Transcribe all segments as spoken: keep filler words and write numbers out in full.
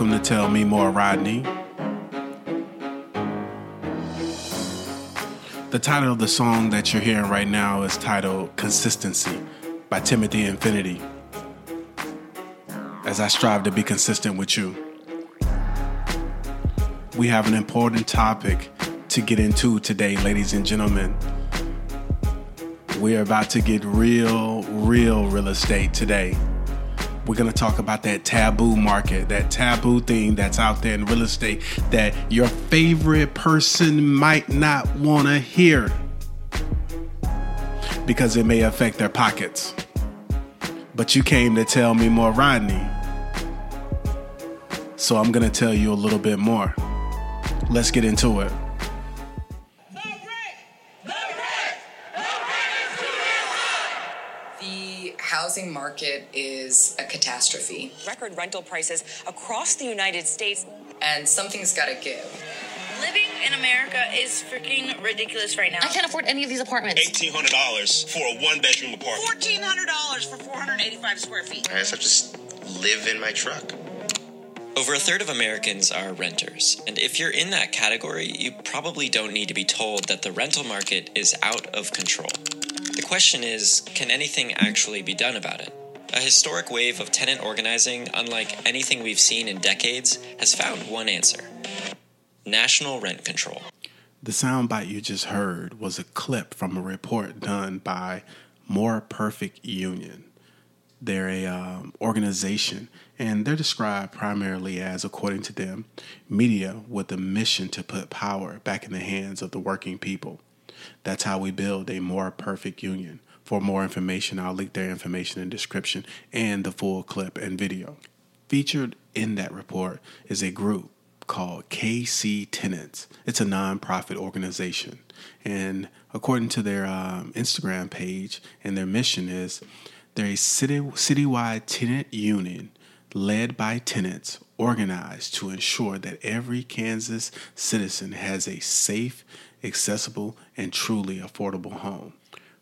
welcome to Tell Me More Rodney. The title of the song that you're hearing right now is titled Consistency by Timothy Infinite. As I strive to be consistent with you, we have an important topic to get into today, ladies and gentlemen. We're about to get real, real real estate today. We're going to talk about that taboo market, that taboo thing that's out there in real estate that your favorite person might not want to hear because it may affect their pockets. But you came to tell me more, Rodney. So I'm going to tell you a little bit more. Let's get into it. Housing market is a catastrophe. Record rental prices across the United States. And something's got to give. Living in America is freaking ridiculous right now. I can't afford any of these apartments. eighteen hundred dollars for a one-bedroom apartment. fourteen hundred dollars for four hundred eighty-five square feet. I guess I'll just live in my truck. Over a third of Americans are renters, and if you're in that category, you probably don't need to be told that the rental market is out of control. The question is, can anything actually be done about it? A historic wave of tenant organizing, unlike anything we've seen in decades, has found one answer: national rent control. The soundbite you just heard was a clip from a report done by More Perfect Union. They're a um, organization, and they're described primarily as, according to them, media with a mission to put power back in the hands of the working people. That's how we build a more perfect union. For more information, I'll link their information in the description and the full clip and video. Featured in that report is a group called K C Tenants. It's a nonprofit organization. And according to their um, Instagram page, and their mission is, they're a city, citywide tenant union led by tenants organized to ensure that every Kansas citizen has a safe, accessible, and truly affordable home.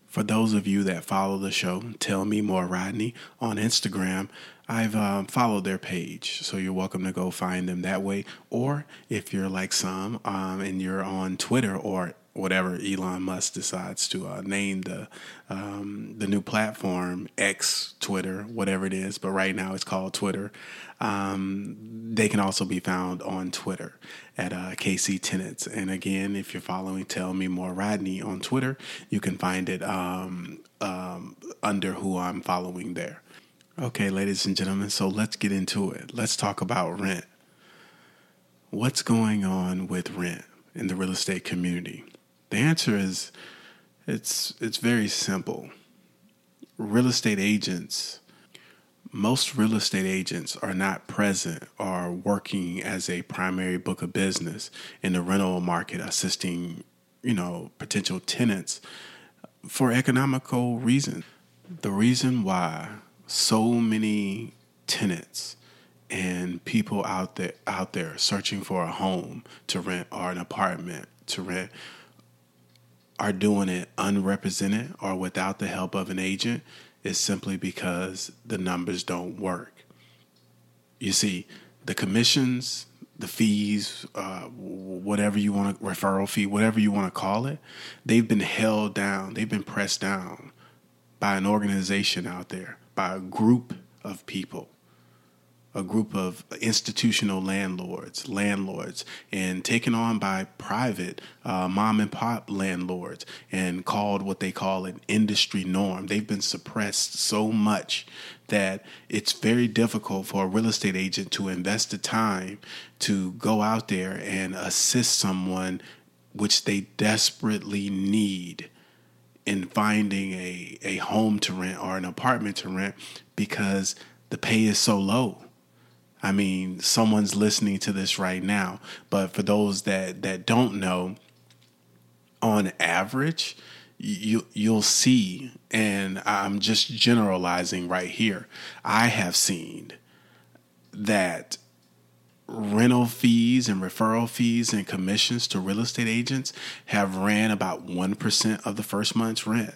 For those of you that follow the show, Tell Me More Rodney, on Instagram, I've um, followed their page, so you're welcome to go find them that way. Or if you're like some um, and you're on Twitter or whatever Elon Musk decides to uh, name the um, the new platform, X, Twitter, whatever it is, but right now it's called Twitter. Um, they can also be found on Twitter at uh, K C Tenants. And again, if you're following Tell Me More Rodney on Twitter, you can find it um, um, under who I'm following there. Okay, ladies and gentlemen, so let's get into it. Let's talk about rent. What's going on with rent in the real estate community? The answer is, it's it's very simple. Real estate agents, most real estate agents are not present or working as a primary book of business in the rental market, assisting, you know, potential tenants for economical reasons. The reason why so many tenants and people out there out there searching for a home to rent or an apartment to rent are doing it unrepresented or without the help of an agent is simply because the numbers don't work. You see, the commissions, the fees, uh, whatever you want to, referral fee, whatever you want to call it, they've been held down, they've been pressed down by an organization out there, by a group of people, a group of institutional landlords, landlords, and taken on by private uh, mom and pop landlords and called what they call an industry norm. They've been suppressed so much that it's very difficult for a real estate agent to invest the time to go out there and assist someone, which they desperately need, in finding a, a home to rent or an apartment to rent because the pay is so low. I mean, someone's listening to this right now, but for those that, that don't know, on average, you, you'll see, and I'm just generalizing right here, I have seen that rental fees and referral fees and commissions to real estate agents have ran about one percent of the first month's rent,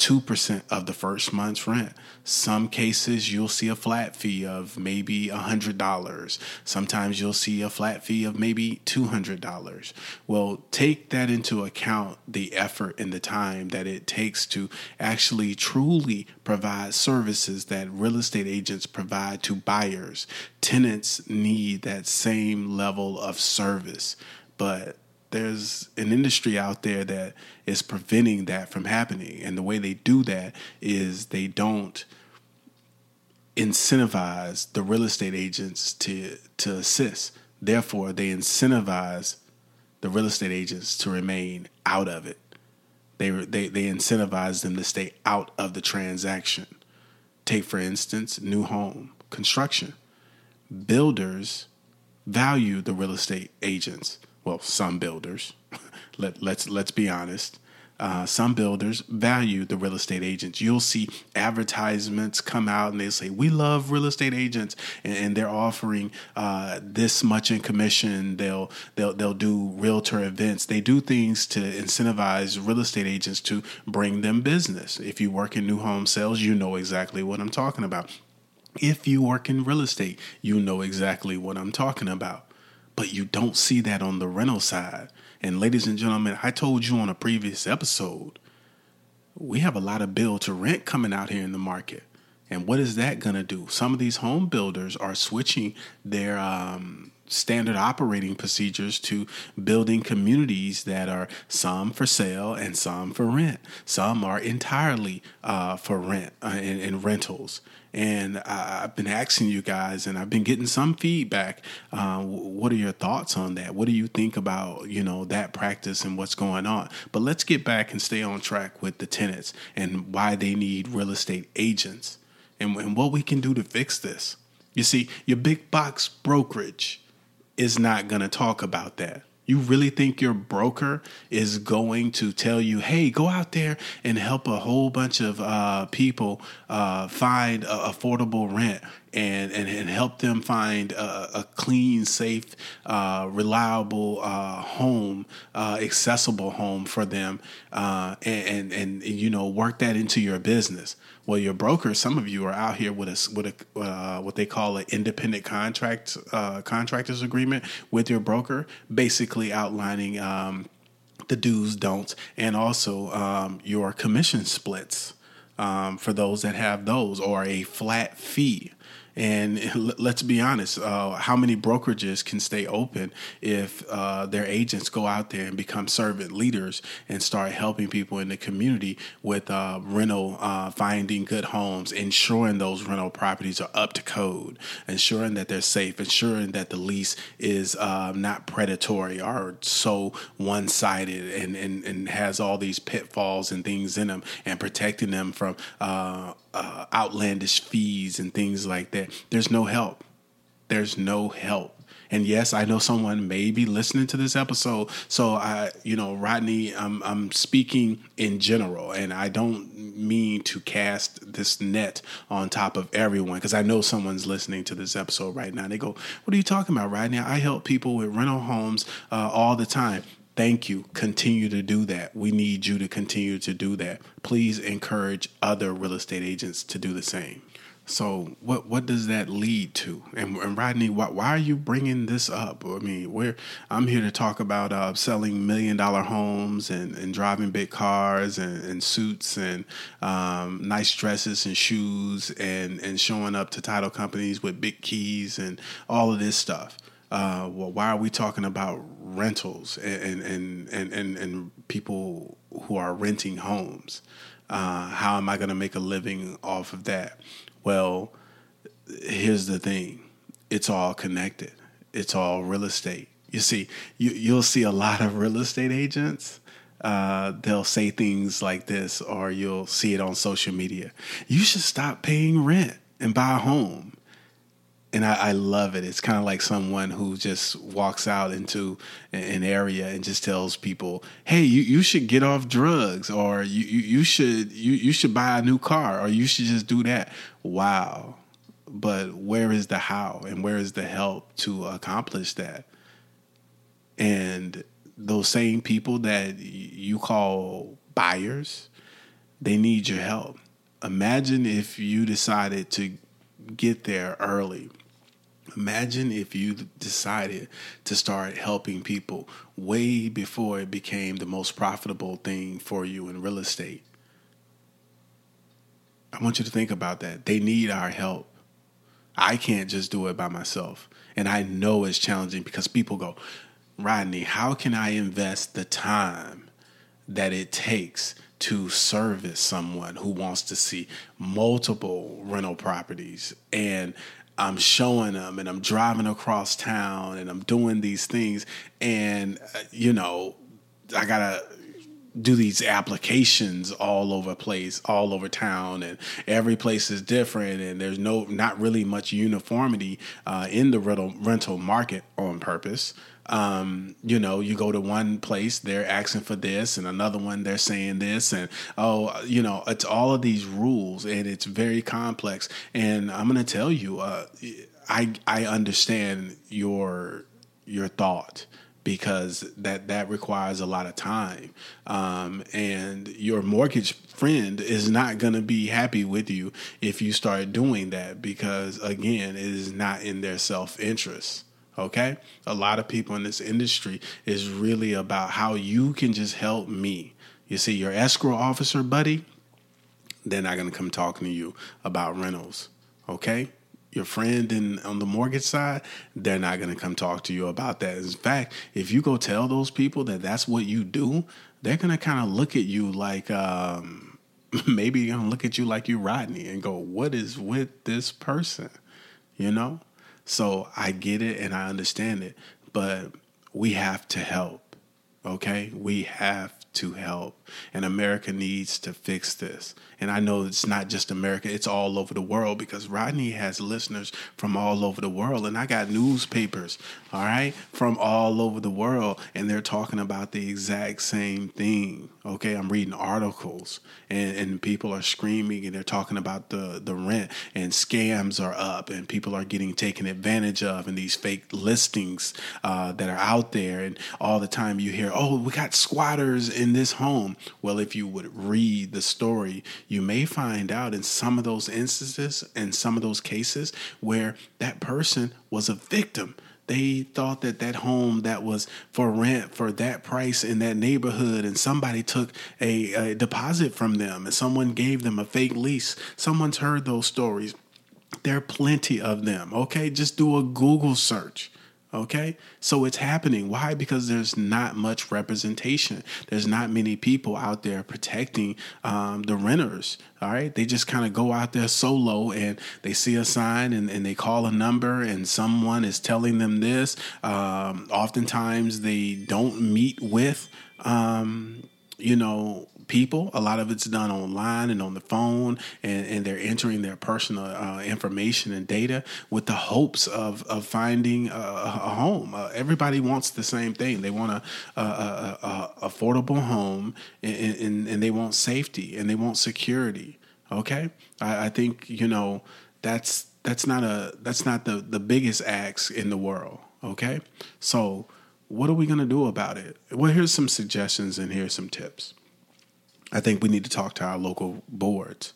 two percent of the first month's rent. Some cases you'll see a flat fee of maybe one hundred dollars. Sometimes you'll see a flat fee of maybe two hundred dollars. Well, take that into account, the effort and the time that it takes to actually truly provide services that real estate agents provide to buyers. Tenants need that same level of service, but there's an industry out there that is preventing that from happening. And the way they do that is they don't incentivize the real estate agents to, to assist. Therefore, they incentivize the real estate agents to remain out of it. They, they, they incentivize them to stay out of the transaction. Take, for instance, new home construction. Builders value the real estate agents. Well, some builders, let, let's let's be honest, uh, some builders value the real estate agents. You'll see advertisements come out and they say, we love real estate agents, and, and they're offering uh, this much in commission. They'll they'll they'll do realtor events. They do things to incentivize real estate agents to bring them business. If you work in new home sales, you know exactly what I'm talking about. If you work in real estate, you know exactly what I'm talking about. But you don't see that on the rental side. And ladies and gentlemen, I told you on a previous episode, we have a lot of build to rent coming out here in the market. And what is that going to do? Some of these home builders are switching their um, standard operating procedures to building communities that are some for sale and some for rent. Some are entirely uh, for rent uh, and, and rentals. And I've been asking you guys, and I've been getting some feedback. Uh, what are your thoughts on that? What do you think about, you know, that practice and what's going on? But let's get back and stay on track with the tenants and why they need real estate agents and, and what we can do to fix this. You see, your big box brokerage is not going to talk about that. You really think your broker is going to tell you, hey, go out there and help a whole bunch of uh, people uh, find uh, affordable rent and, and, and help them find a, a clean, safe, uh, reliable uh, home, uh, accessible home for them, uh, and, and, and, you know, work that into your business? Well, your broker, some of you are out here with a with a uh, what they call an independent contract uh, contractors agreement with your broker, basically outlining um, the do's, don'ts, and also um, your commission splits um, for those that have those, or a flat fee. And let's be honest, uh, how many brokerages can stay open if uh, their agents go out there and become servant leaders and start helping people in the community with uh, rental, uh, finding good homes, ensuring those rental properties are up to code, ensuring that they're safe, ensuring that the lease is uh, not predatory or so one-sided and, and, and has all these pitfalls and things in them, and protecting them from uh, uh, outlandish fees and things like that. There's no help. There's no help. And yes, I know someone may be listening to this episode. So I, you know, Rodney, I'm I'm speaking in general, and I don't mean to cast this net on top of everyone, because I know someone's listening to this episode right now. They go, "What are you talking about, Rodney? I help people with rental homes uh, all the time." Thank you. Continue to do that. We need you to continue to do that. Please encourage other real estate agents to do the same. So what what does that lead to? And, and Rodney, why, why are you bringing this up? I mean, we're I'm here to talk about uh, selling million dollar homes and, and driving big cars and, and suits and um, nice dresses and shoes and, and showing up to title companies with big keys and all of this stuff. Uh, well, why are we talking about rentals and and and and, and people who are renting homes? Uh, how am I going to make a living off of that? Well, here's the thing. It's all connected. It's all real estate. You see, you, you'll see a lot of real estate agents. Uh, they'll say things like this, or you'll see it on social media. You should stop paying rent and buy a home. And I, I love it. It's kind of like someone who just walks out into an area and just tells people, "Hey, you, you should get off drugs, or you, you, you should you, you should buy a new car, or you should just do that." Wow. But where is the how, and where is the help to accomplish that? And those same people that you call buyers, they need your help. Imagine if you decided to get there early. Imagine if you decided to start helping people way before it became the most profitable thing for you in real estate. I want you to think about that. They need our help. I can't just do it by myself. And I know it's challenging because people go, Rodney, how can I invest the time that it takes to service someone who wants to see multiple rental properties? And I'm showing them and I'm driving across town and I'm doing these things. And, you know, I got to do these applications all over place, all over town, and every place is different. And there's no, not really much uniformity uh, in the rental rental market on purpose. Um, you know, you go to one place, they're asking for this, and another one, they're saying this, and, oh, you know, it's all of these rules, and it's very complex. And I'm going to tell you, uh, I, I understand your, your thought, because that, that requires a lot of time. Um, and your mortgage friend is not going to be happy with you if you start doing that, because again, it is not in their self-interest. OK, a lot of people in this industry is really about how you can just help me. You see, your escrow officer, buddy, they're not going to come talking to you about rentals. OK, your friend in, on the mortgage side, they're not going to come talk to you about that. In fact, if you go tell those people that that's what you do, they're going to kind of look at you like um, maybe you're going to look at you like you Rodney and go, what is with this person? You know? So I get it and I understand it, but we have to help, okay? We have to help, and America needs to fix this. And I know it's not just America, it's all over the world, because Rodney has listeners from all over the world, and I got newspapers, all right, from all over the world, and they're talking about the exact same thing, okay? I'm reading articles, and, and people are screaming, and they're talking about the, the rent, and scams are up, and people are getting taken advantage of, and these fake listings uh, that are out there, and all the time you hear, oh, we got squatters in this home. Well, if you would read the story, you may find out in some of those instances and some of those cases where that person was a victim. They thought that that home that was for rent for that price in that neighborhood, and somebody took a, a deposit from them, and someone gave them a fake lease. Someone's heard those stories. There are plenty of them. Okay, just do a Google search. OK, so it's happening. Why? Because there's not much representation. There's not many people out there protecting um, the renters. All right. They just kind of go out there solo, and they see a sign, and, and they call a number, and someone is telling them this. Um, oftentimes they don't meet with, um, you know, people. A lot of it's done online and on the phone, and, and they're entering their personal uh, information and data with the hopes of of finding a, a home. Uh, everybody wants the same thing. They want a, a, a, a affordable home, and, and, and they want safety, and they want security. Okay, I, I think you know that's that's not a that's not the the biggest axe in the world. Okay, so what are we gonna do about it? Well, here's some suggestions and here's some tips. I think we need to talk to our local boards,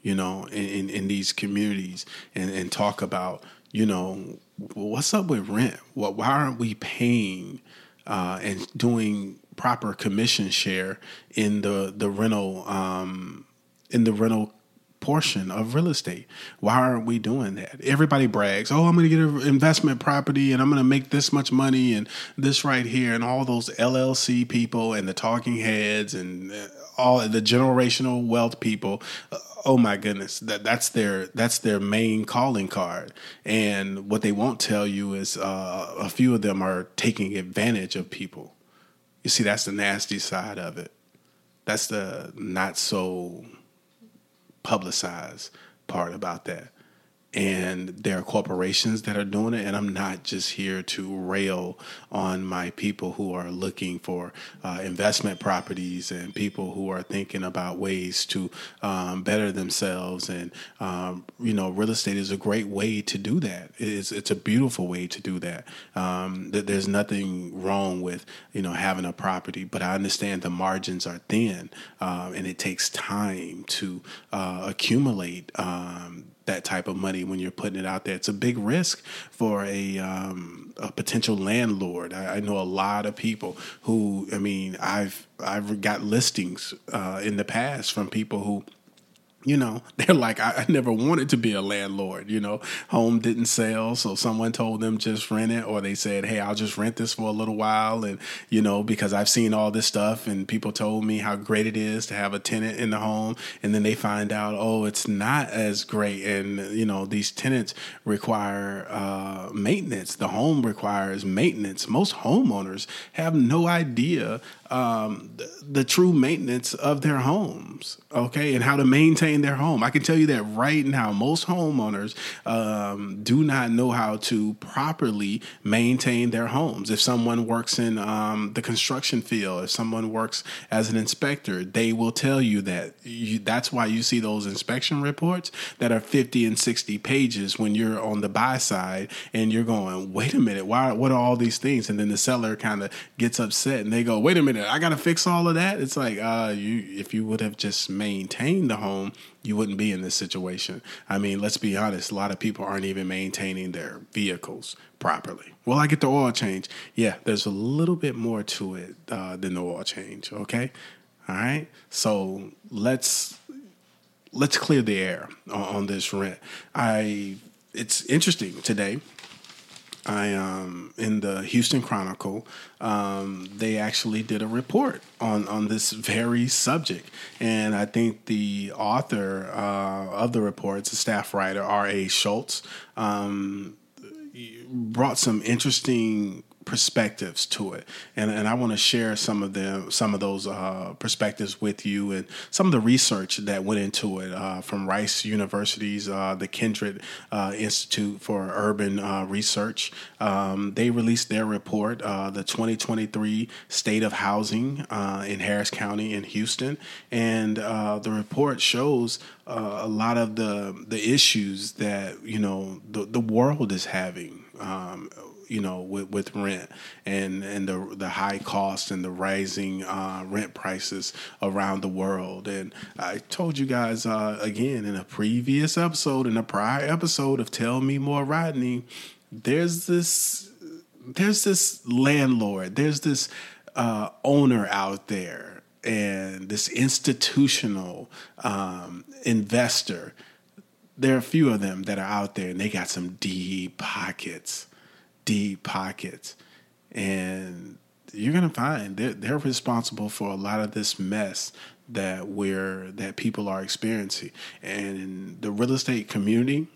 you know, in, in, in these communities, and, and talk about, you know, what's up with rent? What, why aren't we paying uh, and doing proper commission share in the the rental um, in the rental portion of real estate? Why aren't we doing that? Everybody brags, oh, I'm going to get an investment property and I'm going to make this much money and this right here, and all those L L C people and the talking heads and uh, all the generational wealth people. Uh, oh my goodness, that that's their that's their main calling card. And what they won't tell you is uh, a few of them are taking advantage of people. You see, that's the nasty side of it. That's the not so publicized part about that. and there are corporations that are doing it. And I'm not just here to rail on my people who are looking for uh, investment properties and people who are thinking about ways to um, better themselves. And, um, you know, real estate is a great way to do that. It's, it's a beautiful way to do that. Um, th- there's nothing wrong with, you know, having a property, but I understand the margins are thin um, and it takes time to uh, accumulate um that type of money when you're putting it out there. It's a big risk for a, um, a potential landlord. I, I know a lot of people who, I mean, I've I've got listings uh, in the past from people who, you know, they're like, I, I never wanted to be a landlord, you know, home didn't sell. So someone told them just rent it, or they said, hey, I'll just rent this for a little while. And, you know, because I've seen all this stuff and people told me how great it is to have a tenant in the home. And then they find out, oh, it's not as great. And, you know, these tenants require uh, maintenance. The home requires maintenance. Most homeowners have no idea Um, the, the true maintenance of their homes, okay, and how to maintain their home. I can tell you that right now, most homeowners um, do not know how to properly maintain their homes. If someone works in um, the construction field, if someone works as an inspector, they will tell you that. You, that's why you see those inspection reports that are fifty and sixty pages when you're on the buy side and you're going, wait a minute, why? What are all these things? And then the seller kind of gets upset and they go, wait a minute, I got to fix all of that. It's like, uh, you, if you would have just maintained the home, you wouldn't be in this situation. I mean, let's be honest. A lot of people aren't even maintaining their vehicles properly. Well, I get the oil change. Yeah, there's a little bit more to it uh, than the oil change. Okay. All right. So let's, let's clear the air on, on this rent. I, it's interesting today. I um in the Houston Chronicle, um, they actually did a report on, on this very subject. And I think the author uh, of the report, it's a staff writer, R. A. Schuetz, um, brought some interesting perspectives to it. And and I want to share some of them, some of those uh, perspectives with you and some of the research that went into it uh, from Rice University's, uh, the Kinder uh, Institute for Urban uh, Research. Um, they released their report, uh, the twenty twenty-three State of Housing uh, in Harris County in Houston. And uh, the report shows uh, a lot of the, the issues that, you know, the, the world is having um you know, with, with rent and, and the the high cost and the rising uh, rent prices around the world. And I told you guys, uh, again, in a previous episode, in a prior episode of Tell Me More Rodney, there's this, there's this landlord, there's this uh, owner out there and this institutional um, investor. There are a few of them that are out there and they got some deep pockets. Deep pockets, and you're gonna find they're, they're responsible for a lot of this mess that we're that people are experiencing. And the real estate community,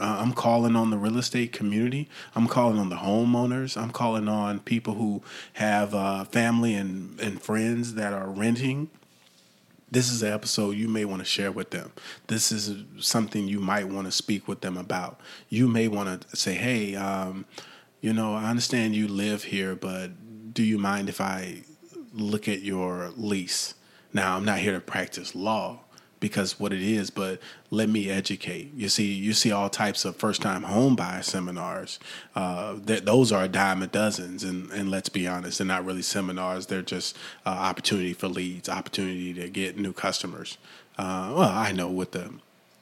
uh, I'm calling on the real estate community. I'm calling on the homeowners. I'm calling on people who have uh, family and, and friends that are renting. This is an episode you may want to share with them. This is something you might want to speak with them about. You may want to say, "Hey, um, you know, I understand you live here, but do you mind if I look at your lease?" Now, I'm not here to practice law because what it is, but let me educate. You see, you see all types of first-time home buyer seminars. Uh, th- those are a dime a dozens, and, and let's be honest, they're not really seminars. They're just uh, opportunity for leads, opportunity to get new customers. Uh, well, I know with the,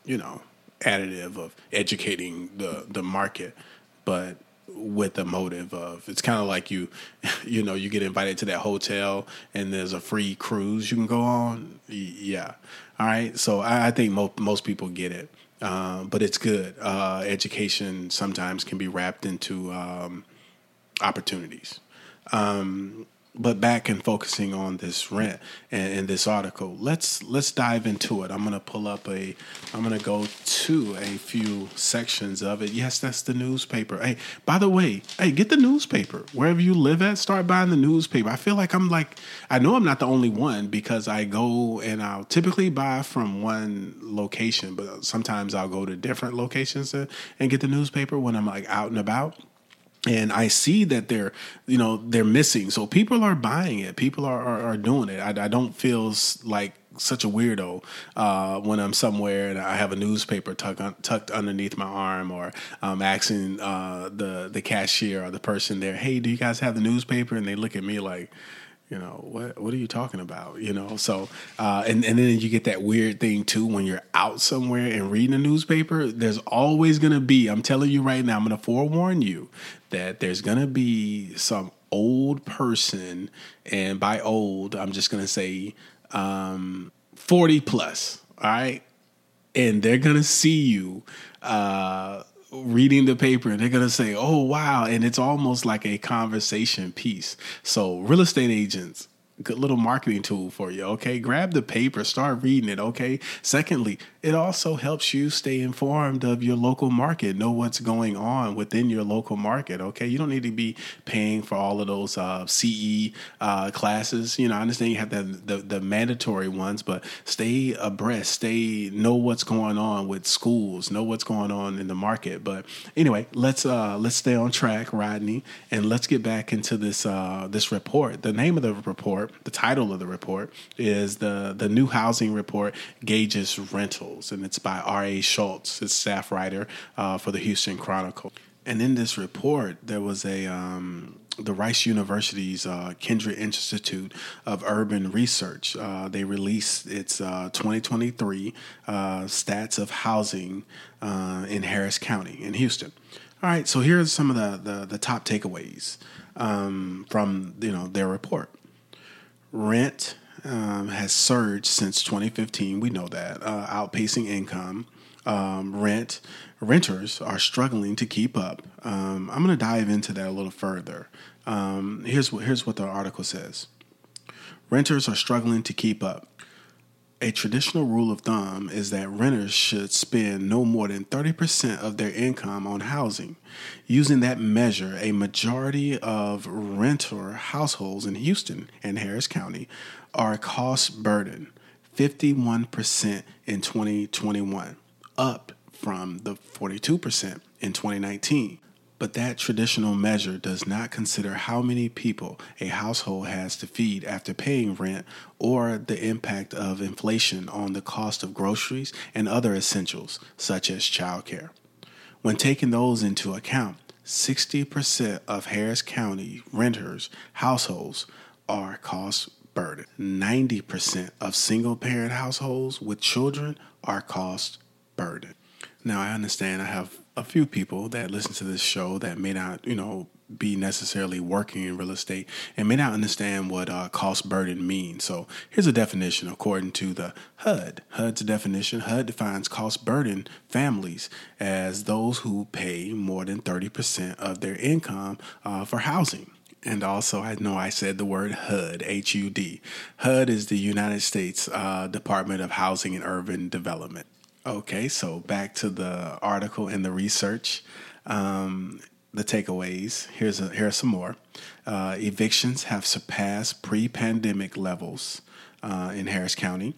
you know, additive of educating the, the market, but with the motive of, it's kind of like you, you know, you get invited to that hotel and there's a free cruise you can go on. Yeah. All right. So I, I think mo- most people get it. Uh, but it's good. Uh, education sometimes can be wrapped into um, opportunities. Um, But back and focusing on this rent and, and this article, let's let's dive into it. I'm gonna pull up a, I'm gonna go to a few sections of it. Yes, that's the newspaper. Hey, by the way, hey, get the newspaper wherever you live at. Start buying the newspaper. I feel like I'm like I know I'm not the only one because I go and I'll typically buy from one location, but sometimes I'll go to different locations to, and get the newspaper when I'm like out and about. And I see that they're, you know, they're missing. So people are buying it. People are are, are doing it. I, I don't feel like such a weirdo uh, when I'm somewhere and I have a newspaper tuck un- tucked underneath my arm, or I'm asking uh, the the cashier or the person there, hey, do you guys have the newspaper? And they look at me like, you know, what what are you talking about? You know, so uh, and, and then you get that weird thing, too, when you're out somewhere and reading a newspaper. There's always going to be, I'm telling you right now, I'm going to forewarn you that there's going to be some old person. And by old, I'm just going to say um, forty plus. All right. And they're going to see you uh reading the paper, and they're going to say, oh, wow. And it's almost like a conversation piece. So real estate agents, good little marketing tool for you. Okay. Grab the paper, start reading it. Okay. Secondly, it also helps you stay informed of your local market, know what's going on within your local market. Okay. You don't need to be paying for all of those uh, C E uh, classes. You know, I understand you have the, the, the mandatory ones, but stay abreast, stay, know what's going on with schools, know what's going on in the market. But anyway, let's, uh, let's stay on track, Rodney, and let's get back into this, uh, this report. The name of the report, the title of the report is the, the New Housing Report Gauges Rentals, and it's by R. A. Schuetz, his staff writer uh, for the Houston Chronicle. And in this report, there was a um, the Rice University's uh, Kinder Institute of Urban Research. Uh, they released its uh, twenty twenty-three uh, stats of housing uh, in Harris County in Houston. All right, so here are some of the the, the top takeaways um, from you know their report. Rent um, has surged since twenty fifteen. We know that, uh, outpacing income. Um, rent renters are struggling to keep up. Um, I'm going to dive into that a little further. Um, here's what here's what the article says: renters are struggling to keep up. A traditional rule of thumb is that renters should spend no more than thirty percent of their income on housing. Using that measure, a majority of renter households in Houston and Harris County are cost burdened, fifty-one percent in twenty twenty-one, up from the forty-two percent in twenty nineteen. But that traditional measure does not consider how many people a household has to feed after paying rent, or the impact of inflation on the cost of groceries and other essentials, such as childcare. When taking those into account, sixty percent of Harris County renters' households are cost burdened. ninety percent of single-parent households with children are cost burdened. Now, I understand I have a few people that listen to this show that may not, you know, be necessarily working in real estate and may not understand what uh, cost burden means. So here's a definition according to the H U D. H U D's definition. H U D defines cost burden families as those who pay more than thirty percent of their income uh, for housing. And also, I know I said the word H U D, H U D. H U D is the United States uh, Department of Housing and Urban Development. Okay, so back to the article and the research, um, the takeaways. Here's a, here's some more. Uh, evictions have surpassed pre-pandemic levels uh, in Harris County.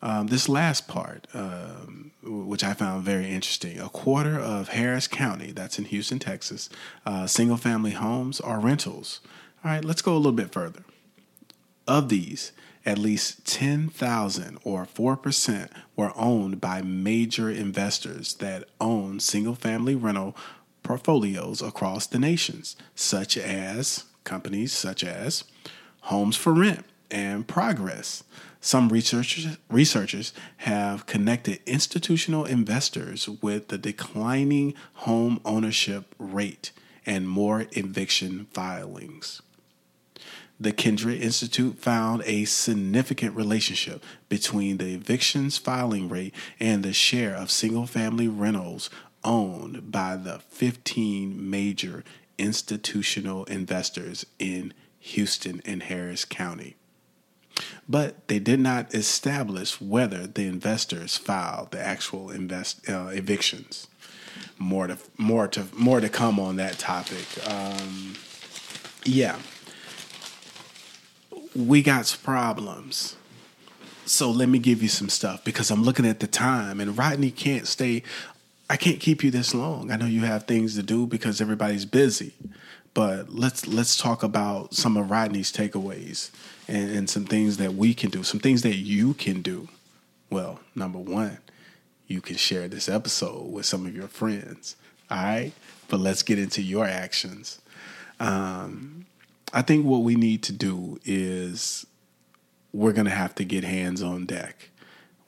Um, this last part, um, which I found very interesting, a quarter of Harris County, that's in Houston, Texas, uh, single-family homes are rentals. All right, let's go a little bit further. Of these, at least ten thousand or four percent were owned by major investors that own single-family rental portfolios across the nations, such as companies such as Homes for Rent and Progress. Some researchers, researchers have connected institutional investors with the declining home ownership rate and more eviction filings. The Kinder Institute found a significant relationship between the evictions filing rate and the share of single-family rentals owned by the fifteen major institutional investors in Houston and Harris County. But they did not establish whether the investors filed the actual invest, uh, evictions. More to more to more to come on that topic. Um, yeah, we got problems. So let me give you some stuff because I'm looking at the time and Rodney can't stay. I can't keep you this long. I know you have things to do because everybody's busy, but let's let's talk about some of Rodney's takeaways and, and some things that we can do, some things that you can do. Well, number one, you can share this episode with some of your friends. All right. But let's get into your actions. Um, I think what we need to do is we're going to have to get hands on deck.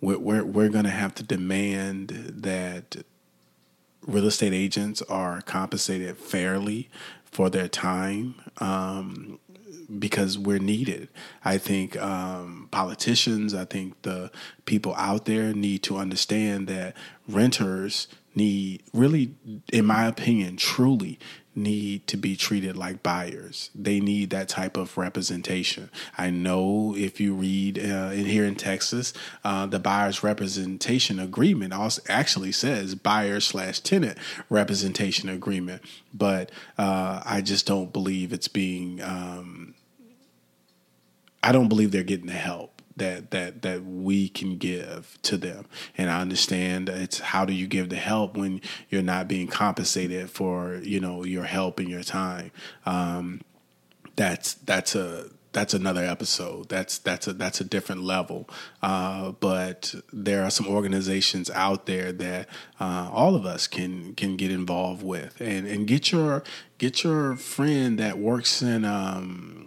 We're, we're, we're going to have to demand that real estate agents are compensated fairly for their time. Um, because we're needed. I think um, politicians, I think the people out there need to understand that renters need really, in my opinion, truly need to be treated like buyers. They need that type of representation. I know if you read uh, in here in Texas, uh, the buyer's representation agreement also actually says buyer slash tenant representation agreement. But uh, I just don't believe it's being um, I don't believe they're getting the help that that that we can give to them. And I understand it's how do you give the help when you're not being compensated for, you know, your help and your time. Um, that's that's a that's another episode. That's that's a that's a different level. Uh, but there are some organizations out there that uh, all of us can can get involved with and and get your get your friend that works in. Um,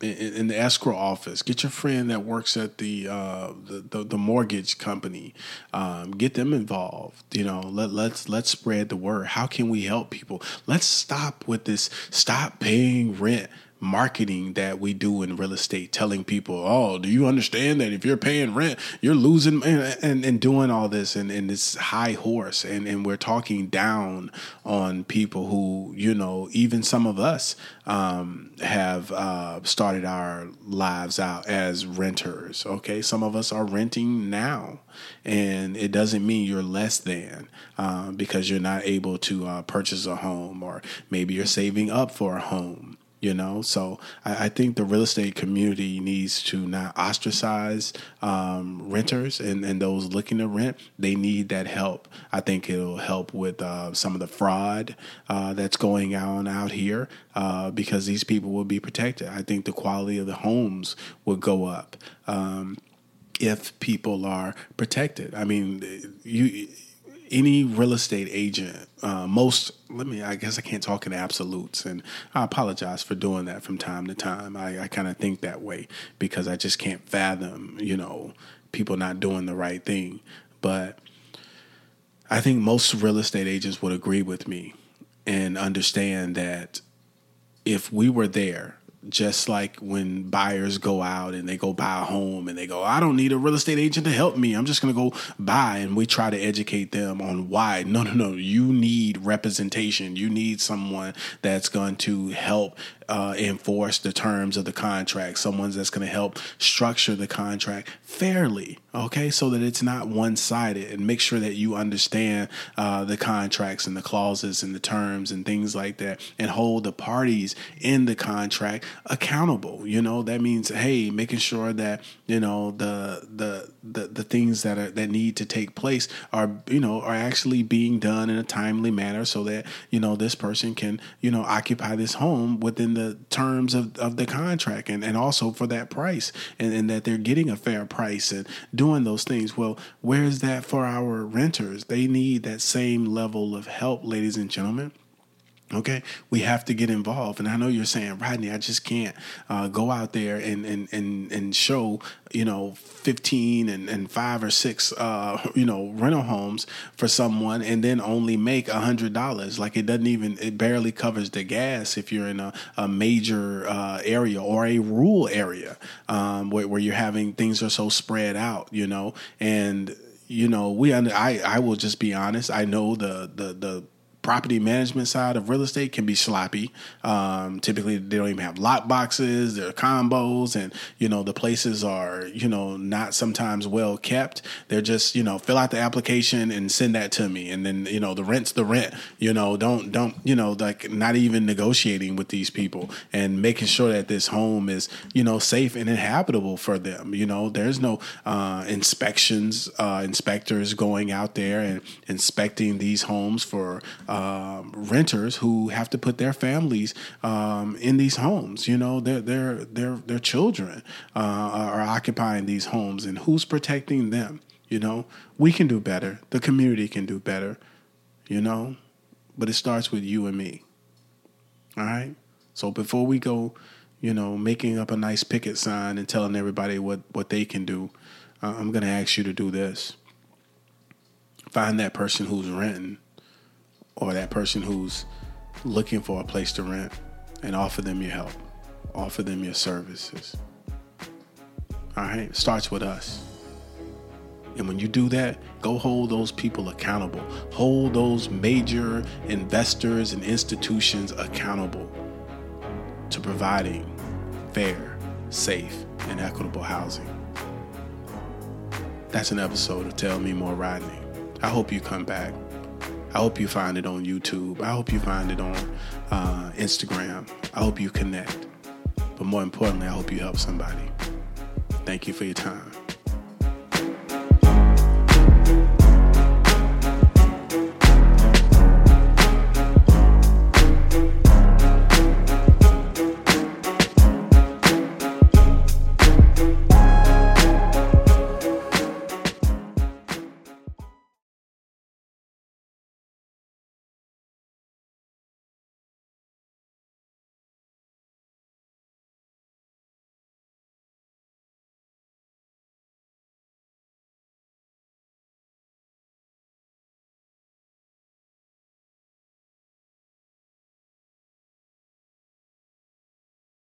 In the escrow office, get your friend that works at the uh, the, the, the mortgage company, um, get them involved. You know, let let's let's spread the word. How can we help people? Let's stop with this. Stop paying rent marketing that we do in real estate, telling people, oh, do you understand that if you're paying rent, you're losing and and, and doing all this and, and this high horse. And, and we're talking down on people who, you know, even some of us um, have uh, started our lives out as renters. OK, some of us are renting now and it doesn't mean you're less than uh, because you're not able to uh, purchase a home or maybe you're saving up for a home. You know, so I, I think the real estate community needs to not ostracize um, renters and, and those looking to rent. They need that help. I think it'll help with uh, some of the fraud uh, that's going on out here uh, because these people will be protected. I think the quality of the homes will go up um, if people are protected. I mean, you. Any real estate agent, uh, most, let me, I guess I can't talk in absolutes. And I apologize for doing that from time to time. I, I kind of think that way because I just can't fathom, you know, people not doing the right thing. But I think most real estate agents would agree with me and understand that if we were there, just like when buyers go out and they go buy a home and they go, I don't need a real estate agent to help me. I'm just going to go buy. And we try to educate them on why. No, no, no. You need representation. You need someone that's going to help uh, enforce the terms of the contract. Someone that's going to help structure the contract fairly. OK, so that it's not one sided and make sure that you understand uh, the contracts and the clauses and the terms and things like that and hold the parties in the contract accountable. You know, that means, hey, making sure that, you know, the the the, the things that are that need to take place are, you know, are actually being done in a timely manner so that, you know, this person can, you know, occupy this home within the terms of, of the contract and, and also for that price and, and that they're getting a fair price and doing those things. Well, where's that for our renters? They need that same level of help, ladies and gentlemen. Okay, we have to get involved. And I know you're saying, Rodney, I just can't uh, go out there and and and and show, you know, fifteen and, and five or six, uh, you know, rental homes for someone and then only make a hundred dollars. Like it doesn't even, it barely covers the gas if you're in a, a major uh, area or a rural area um, where, where you're having things are so spread out, you know, and, you know, we, I, I will just be honest. I know the, the, the, property management side of real estate can be sloppy. Um, typically, they don't even have lock boxes. There are combos, and you know the places are you know not sometimes well kept. They're just you know fill out the application and send that to me, and then you know the rent's the rent. You know don't don't you know like not even negotiating with these people and making sure that this home is you know safe and inhabitable for them. You know there's no uh, inspections uh, inspectors going out there and inspecting these homes for um, renters who have to put their families um, in these homes. You know, their their their their children uh, are occupying these homes, and who's protecting them? You know, we can do better. The community can do better. You know, but it starts with you and me. All right. So before we go, you know, making up a nice picket sign and telling everybody what what they can do, uh, I'm going to ask you to do this. Find that person who's renting or that person who's looking for a place to rent and offer them your help. Offer them your services. All right? It starts with us. And when you do that, go hold those people accountable. Hold those major investors and institutions accountable to providing fair, safe, and equitable housing. That's an episode of Tell Me More Rodney. I hope you come back. I hope you find it on YouTube. I hope you find it on uh, Instagram. I hope you connect. But more importantly, I hope you help somebody. Thank you for your time.